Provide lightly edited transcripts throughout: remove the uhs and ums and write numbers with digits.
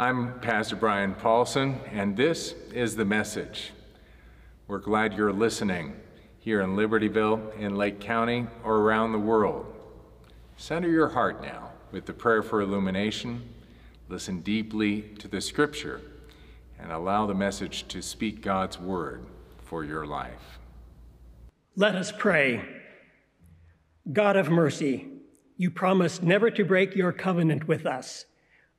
I'm Pastor Brian Paulson, and this is The Message. We're glad you're listening here in Libertyville, in Lake County, or around the world. Center your heart now with the prayer for illumination. Listen deeply to the scripture and allow the message to speak God's word for your life. Let us pray. God of mercy, you promised never to break your covenant with us.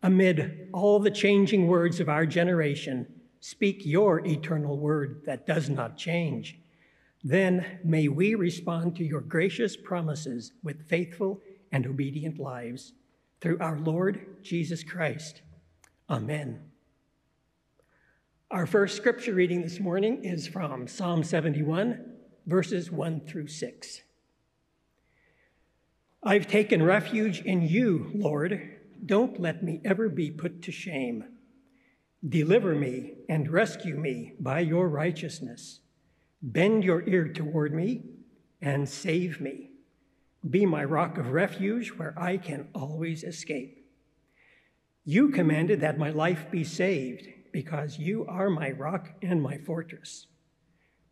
Amid all the changing words of our generation, speak your eternal word that does not change. Then may we respond to your gracious promises with faithful and obedient lives. Through our Lord Jesus Christ. Amen. Our first scripture reading this morning is from Psalm 71, verses 1 through 6. I've taken refuge in you, Lord. Don't let me ever be put to shame. Deliver me and rescue me by your righteousness. Bend your ear toward me and save me. Be my rock of refuge where I can always escape. You commanded that my life be saved because you are my rock and my fortress.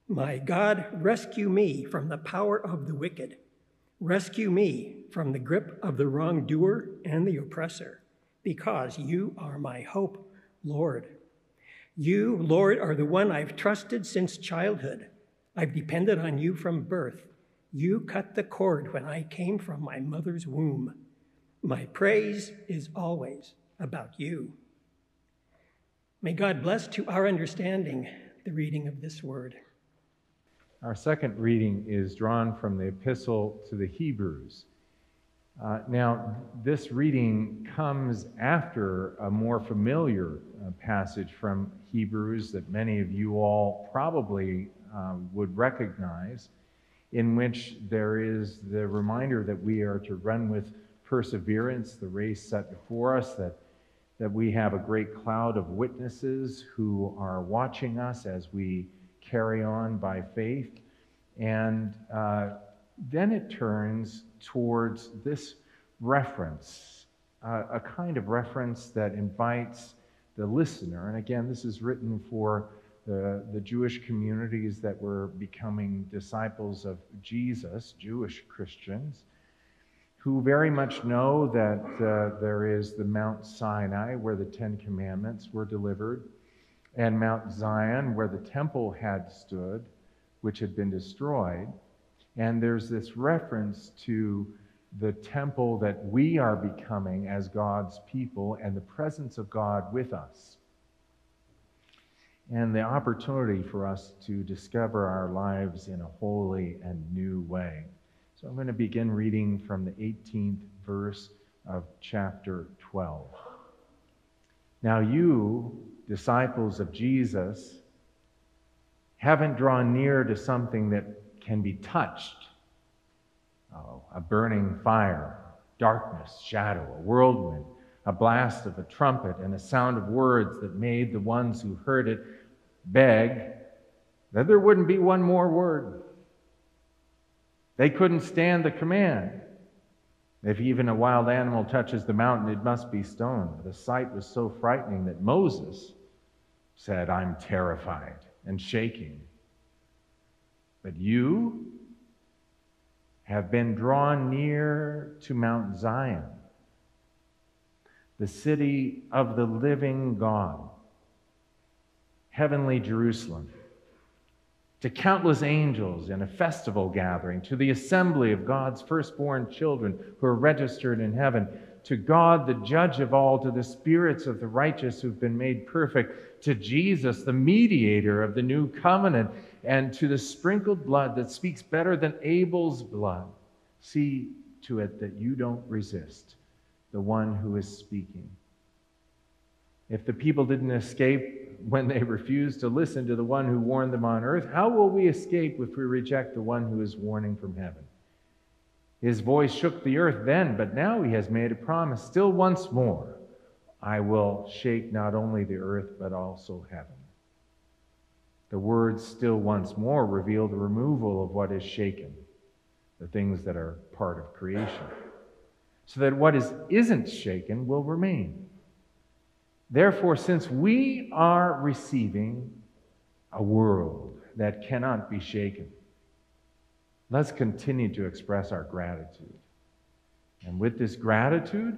My God, rescue me from the power of the wicked. Rescue me from the grip of the wrongdoer and the oppressor, because you are my hope, Lord. You, Lord, are the one I've trusted since childhood. I've depended on you from birth. You cut the cord when I came from my mother's womb. My praise is always about you. May God bless to our understanding the reading of this word. Our second reading is drawn from the Epistle to the Hebrews. Now, this reading comes after a more familiar passage from Hebrews that many of you all probably would recognize, in which there is the reminder that we are to run with perseverance the race set before us, that we have a great cloud of witnesses who are watching us as we carry on by faith. And then it turns towards this reference, a kind of reference that invites the listener. And again, this is written for the Jewish communities that were becoming disciples of Jesus, Jewish Christians, who very much know that there is the Mount Sinai where the Ten Commandments were delivered, and Mount Zion where the temple had stood, which had been destroyed. And there's this reference to the temple that we are becoming as God's people and the presence of God with us, and the opportunity for us to discover our lives in a holy and new way. So I'm going to begin reading from the 18th verse of chapter 12. Now you, disciples of Jesus, haven't drawn near to something that can be touched. Oh, a burning fire, darkness, shadow, a whirlwind, a blast of a trumpet, and a sound of words that made the ones who heard it beg that there wouldn't be one more word. They couldn't stand the command. If even a wild animal touches the mountain, it must be stoned. The sight was so frightening that Moses said, "I'm terrified and shaking." But you have been drawn near to Mount Zion, the city of the living God, heavenly Jerusalem, to countless angels in a festival gathering, to the assembly of God's firstborn children who are registered in heaven, to God, the judge of all, to the spirits of the righteous who've been made perfect, to Jesus, the mediator of the new covenant, and to the sprinkled blood that speaks better than Abel's blood. See to it that you don't resist the one who is speaking. If the people didn't escape when they refused to listen to the one who warned them on earth, how will we escape if we reject the one who is warning from heaven? His voice shook the earth then, but now he has made a promise. Still once more, I will shake not only the earth, but also heaven. The words still once more reveal the removal of what is shaken, the things that are part of creation, so that what isn't shaken will remain. Therefore, since we are receiving a world that cannot be shaken, let's continue to express our gratitude. And with this gratitude,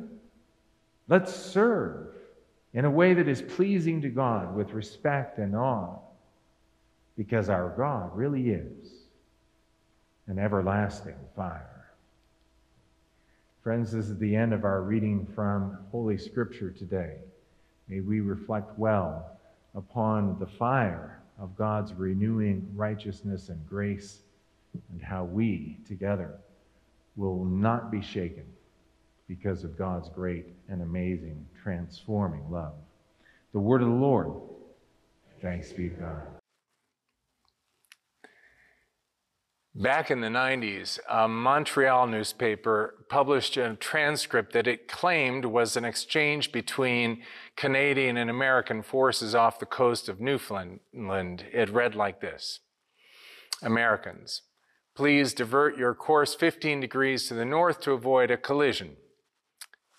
let's serve in a way that is pleasing to God with respect and awe, because our God really is an everlasting fire. Friends, this is the end of our reading from Holy Scripture today. May we reflect well upon the fire of God's renewing righteousness and grace, and how we together will not be shaken because of God's great and amazing transforming love. The word of the Lord. Thanks be to God. Back in the 90s, a Montreal newspaper published a transcript that it claimed was an exchange between Canadian and American forces off the coast of Newfoundland. It read like this: Americans, please divert your course 15 degrees to the north to avoid a collision.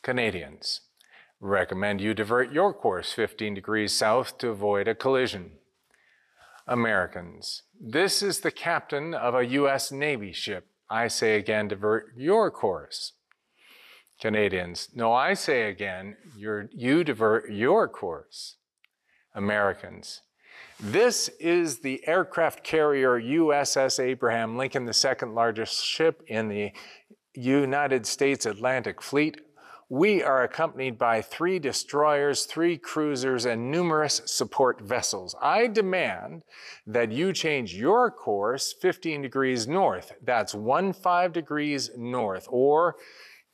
Canadians, recommend you divert your course 15 degrees south to avoid a collision. Americans, this is the captain of a U.S. Navy ship. I say again, divert your course. Canadians, no, I say again, you divert your course. Americans, this is the aircraft carrier USS Abraham Lincoln, the second largest ship in the United States Atlantic Fleet. We are accompanied by 3 destroyers, 3 cruisers, and numerous support vessels. I demand that you change your course 15 degrees north. That's 15 degrees north, or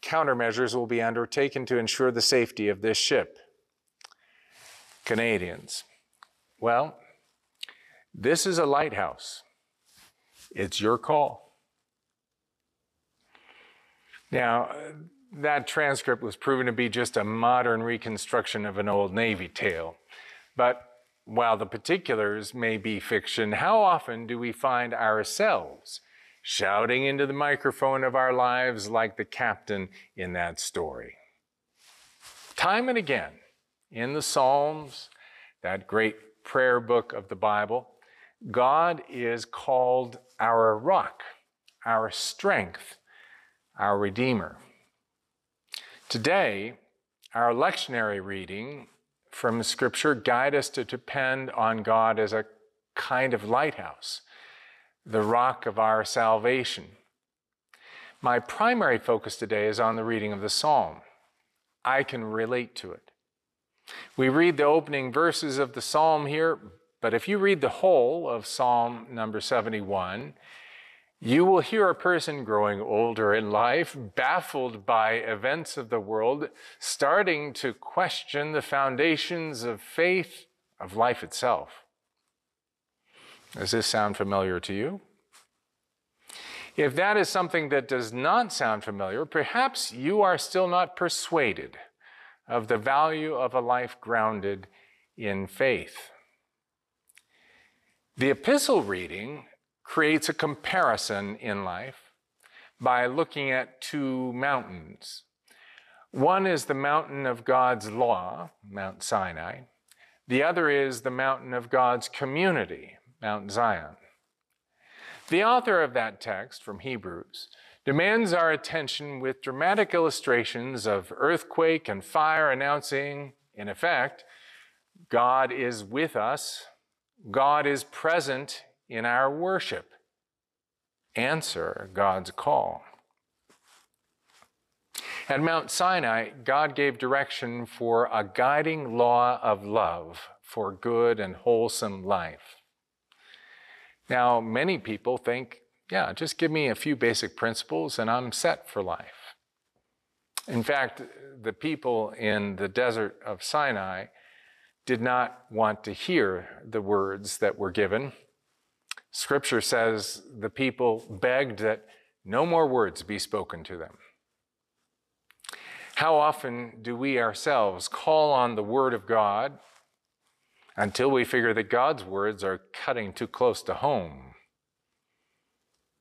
countermeasures will be undertaken to ensure the safety of this ship. Canadians, well, this is a lighthouse. It's your call. Now, that transcript was proven to be just a modern reconstruction of an old Navy tale. But while the particulars may be fiction, how often do we find ourselves shouting into the microphone of our lives like the captain in that story? Time and again, in the Psalms, that great prayer book of the Bible, God is called our rock, our strength, our Redeemer. Today, our lectionary reading from Scripture guides us to depend on God as a kind of lighthouse, the rock of our salvation. My primary focus today is on the reading of the Psalm. I can relate to it. We read the opening verses of the Psalm here, but if you read the whole of Psalm number 71, you will hear a person growing older in life, baffled by events of the world, starting to question the foundations of faith, of life itself. Does this sound familiar to you? If that is something that does not sound familiar, perhaps you are still not persuaded of the value of a life grounded in faith. The epistle reading creates a comparison in life by looking at 2 mountains. One is the mountain of God's law, Mount Sinai. The other is the mountain of God's community, Mount Zion. The author of that text from Hebrews demands our attention with dramatic illustrations of earthquake and fire, announcing, in effect, God is with us, God is present in our worship. Answer God's call. At Mount Sinai, God gave direction for a guiding law of love for good and wholesome life. Now, many people think, yeah, just give me a few basic principles and I'm set for life. In fact, the people in the desert of Sinai did not want to hear the words that were given. Scripture says the people begged that no more words be spoken to them. How often do we ourselves call on the Word of God until we figure that God's words are cutting too close to home?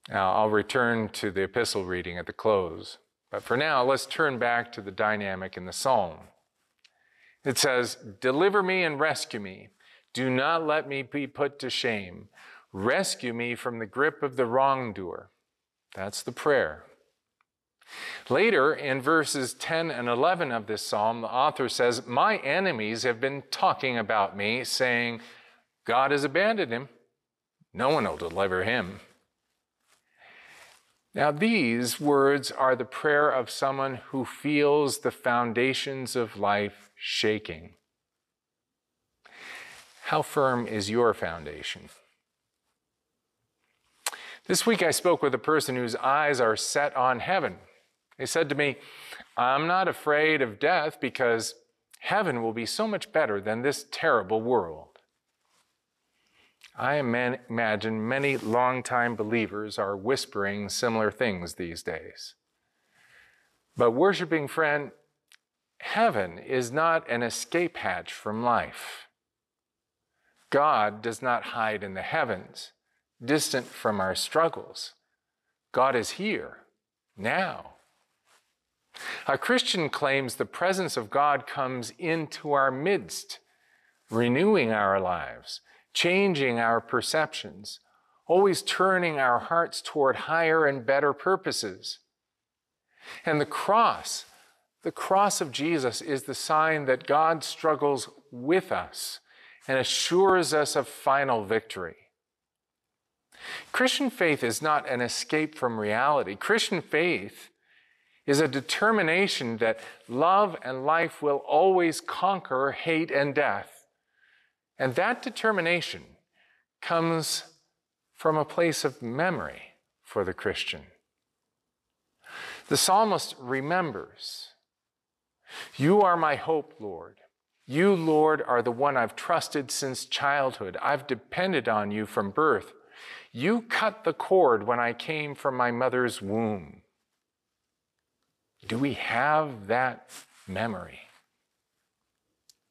Now, I'll return to the epistle reading at the close, but for now, let's turn back to the dynamic in the Psalm. It says, deliver me and rescue me. Do not let me be put to shame. Rescue me from the grip of the wrongdoer. That's the prayer. Later, in verses 10 and 11 of this psalm, the author says, my enemies have been talking about me, saying, God has abandoned him. No one will deliver him. Now, these words are the prayer of someone who feels the foundations of life shaking. How firm is your foundation? This week I spoke with a person whose eyes are set on heaven. They said to me, I'm not afraid of death because heaven will be so much better than this terrible world. I imagine many longtime believers are whispering similar things these days. But worshiping friend, heaven is not an escape hatch from life. God does not hide in the heavens, distant from our struggles. God is here, now. A Christian claims the presence of God comes into our midst, renewing our lives, changing our perceptions, always turning our hearts toward higher and better purposes. And the cross of Jesus is the sign that God struggles with us and assures us of final victory. Christian faith is not an escape from reality. Christian faith is a determination that love and life will always conquer hate and death. And that determination comes from a place of memory for the Christian. The psalmist remembers, you are my hope, Lord. You, Lord, are the one I've trusted since childhood. I've depended on you from birth. You cut the cord when I came from my mother's womb. Do we have that memory?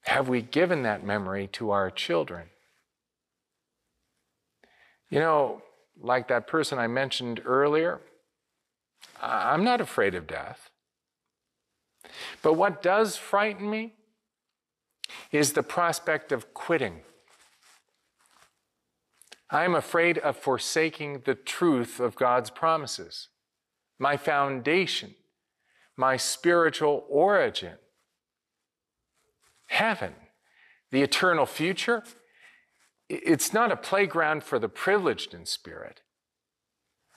Have we given that memory to our children? You know, like that person I mentioned earlier, I'm not afraid of death. But what does frighten me is the prospect of quitting. I'm afraid of forsaking the truth of God's promises, my foundation, my spiritual origin. Heaven, the eternal future, it's not a playground for the privileged in spirit.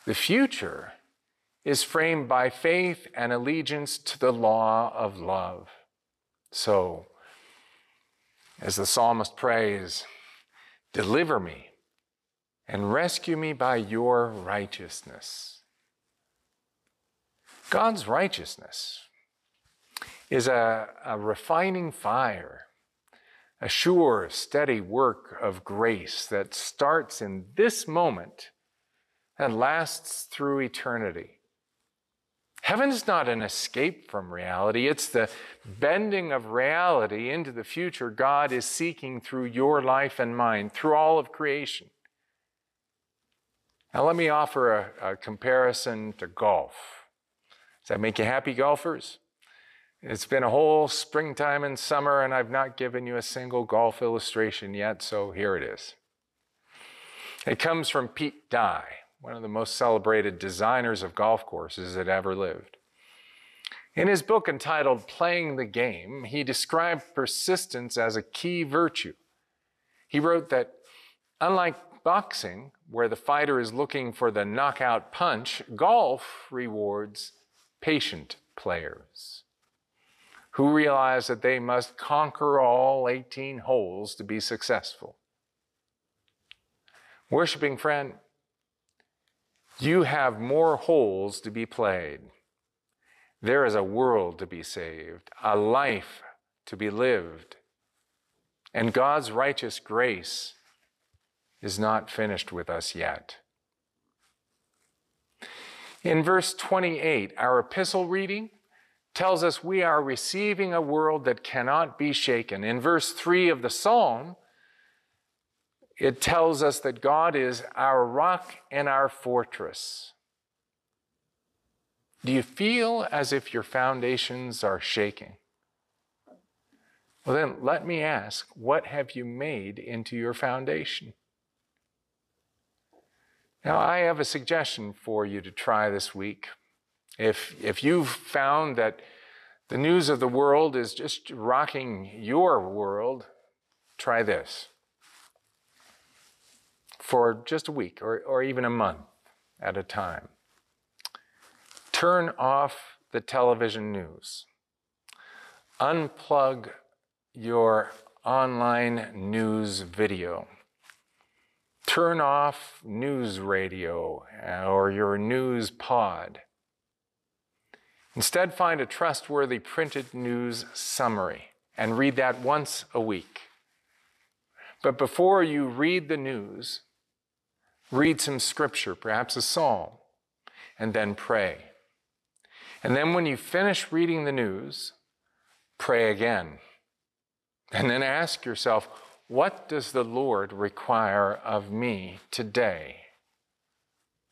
The future is framed by faith and allegiance to the law of love. So, as the psalmist prays, deliver me and rescue me by your righteousness. God's righteousness is a refining fire, a sure, steady work of grace that starts in this moment and lasts through eternity. Heaven is not an escape from reality. It's the bending of reality into the future God is seeking through your life and mine, through all of creation. Now, let me offer a comparison to golf. Does that make you happy, golfers? It's been a whole springtime and summer, and I've not given you a single golf illustration yet, so here it is. It comes from Pete Dye, one of the most celebrated designers of golf courses that ever lived. In his book entitled Playing the Game, he described persistence as a key virtue. He wrote that, unlike boxing, where the fighter is looking for the knockout punch, golf rewards patient players who realize that they must conquer all 18 holes to be successful. Worshiping friend, you have more holes to be played. There is a world to be saved, a life to be lived, and God's righteous grace is not finished with us yet. In verse 28, our epistle reading tells us we are receiving a world that cannot be shaken. In verse 3 of the psalm, it tells us that God is our rock and our fortress. Do you feel as if your foundations are shaking? Well, then let me ask, what have you made into your foundation? Now, I have a suggestion for you to try this week. If you've found that the news of the world is just rocking your world, try this for just a week or even a month at a time. Turn off the television news. Unplug your online news video. Turn off news radio or your news pod. Instead, find a trustworthy printed news summary and read that once a week. But before you read the news, read some scripture, perhaps a psalm, and then pray. And then when you finish reading the news, pray again. And then ask yourself, what does the Lord require of me today?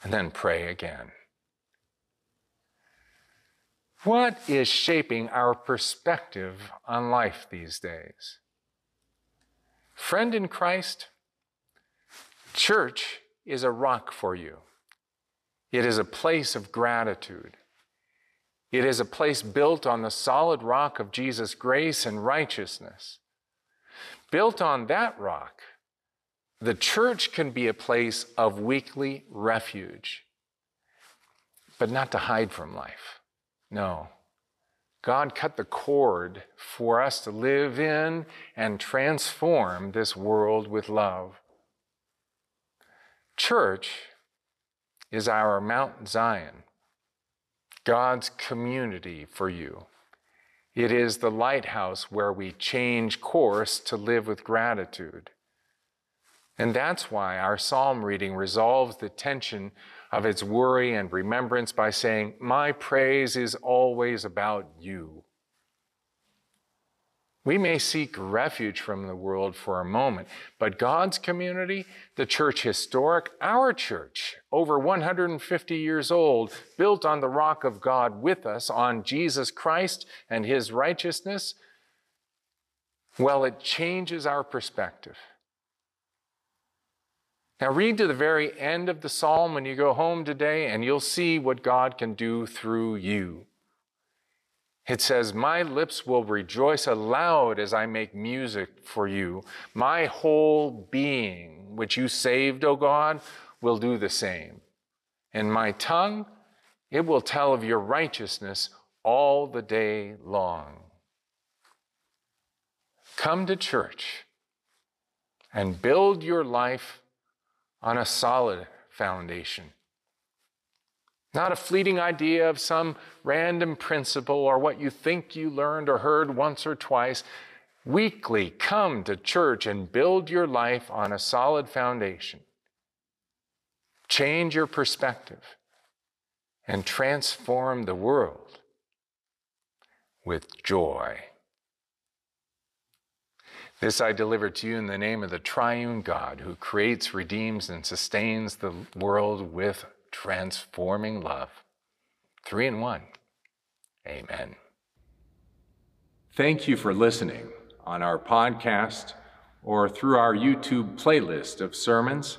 And then pray again. What is shaping our perspective on life these days? Friend in Christ, church is a rock for you. It is a place of gratitude. It is a place built on the solid rock of Jesus' grace and righteousness. Built on that rock, the church can be a place of weekly refuge, but not to hide from life. No. God cut the cord for us to live in and transform this world with love. Church is our Mount Zion, God's community for you. It is the lighthouse where we change course to live with gratitude. And that's why our psalm reading resolves the tension of its worry and remembrance by saying, "My praise is always about you." We may seek refuge from the world for a moment, but God's community, the church historic, our church, over 150 years old, built on the rock of God with us, on Jesus Christ and his righteousness, well, it changes our perspective. Now read to the very end of the psalm when you go home today, and you'll see what God can do through you. It says, "My lips will rejoice aloud as I make music for you. My whole being, which you saved, O God, will do the same. And my tongue, it will tell of your righteousness all the day long." Come to church and build your life on a solid foundation. Not a fleeting idea of some random principle or what you think you learned or heard once or twice. Weekly, come to church and build your life on a solid foundation. Change your perspective and transform the world with joy. This I deliver to you in the name of the triune God, who creates, redeems, and sustains the world with joy. Transforming love. 3 in 1. Amen. Thank you for listening on our podcast or through our YouTube playlist of sermons.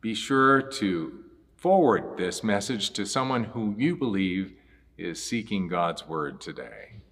Be sure to forward this message to someone who you believe is seeking God's word today.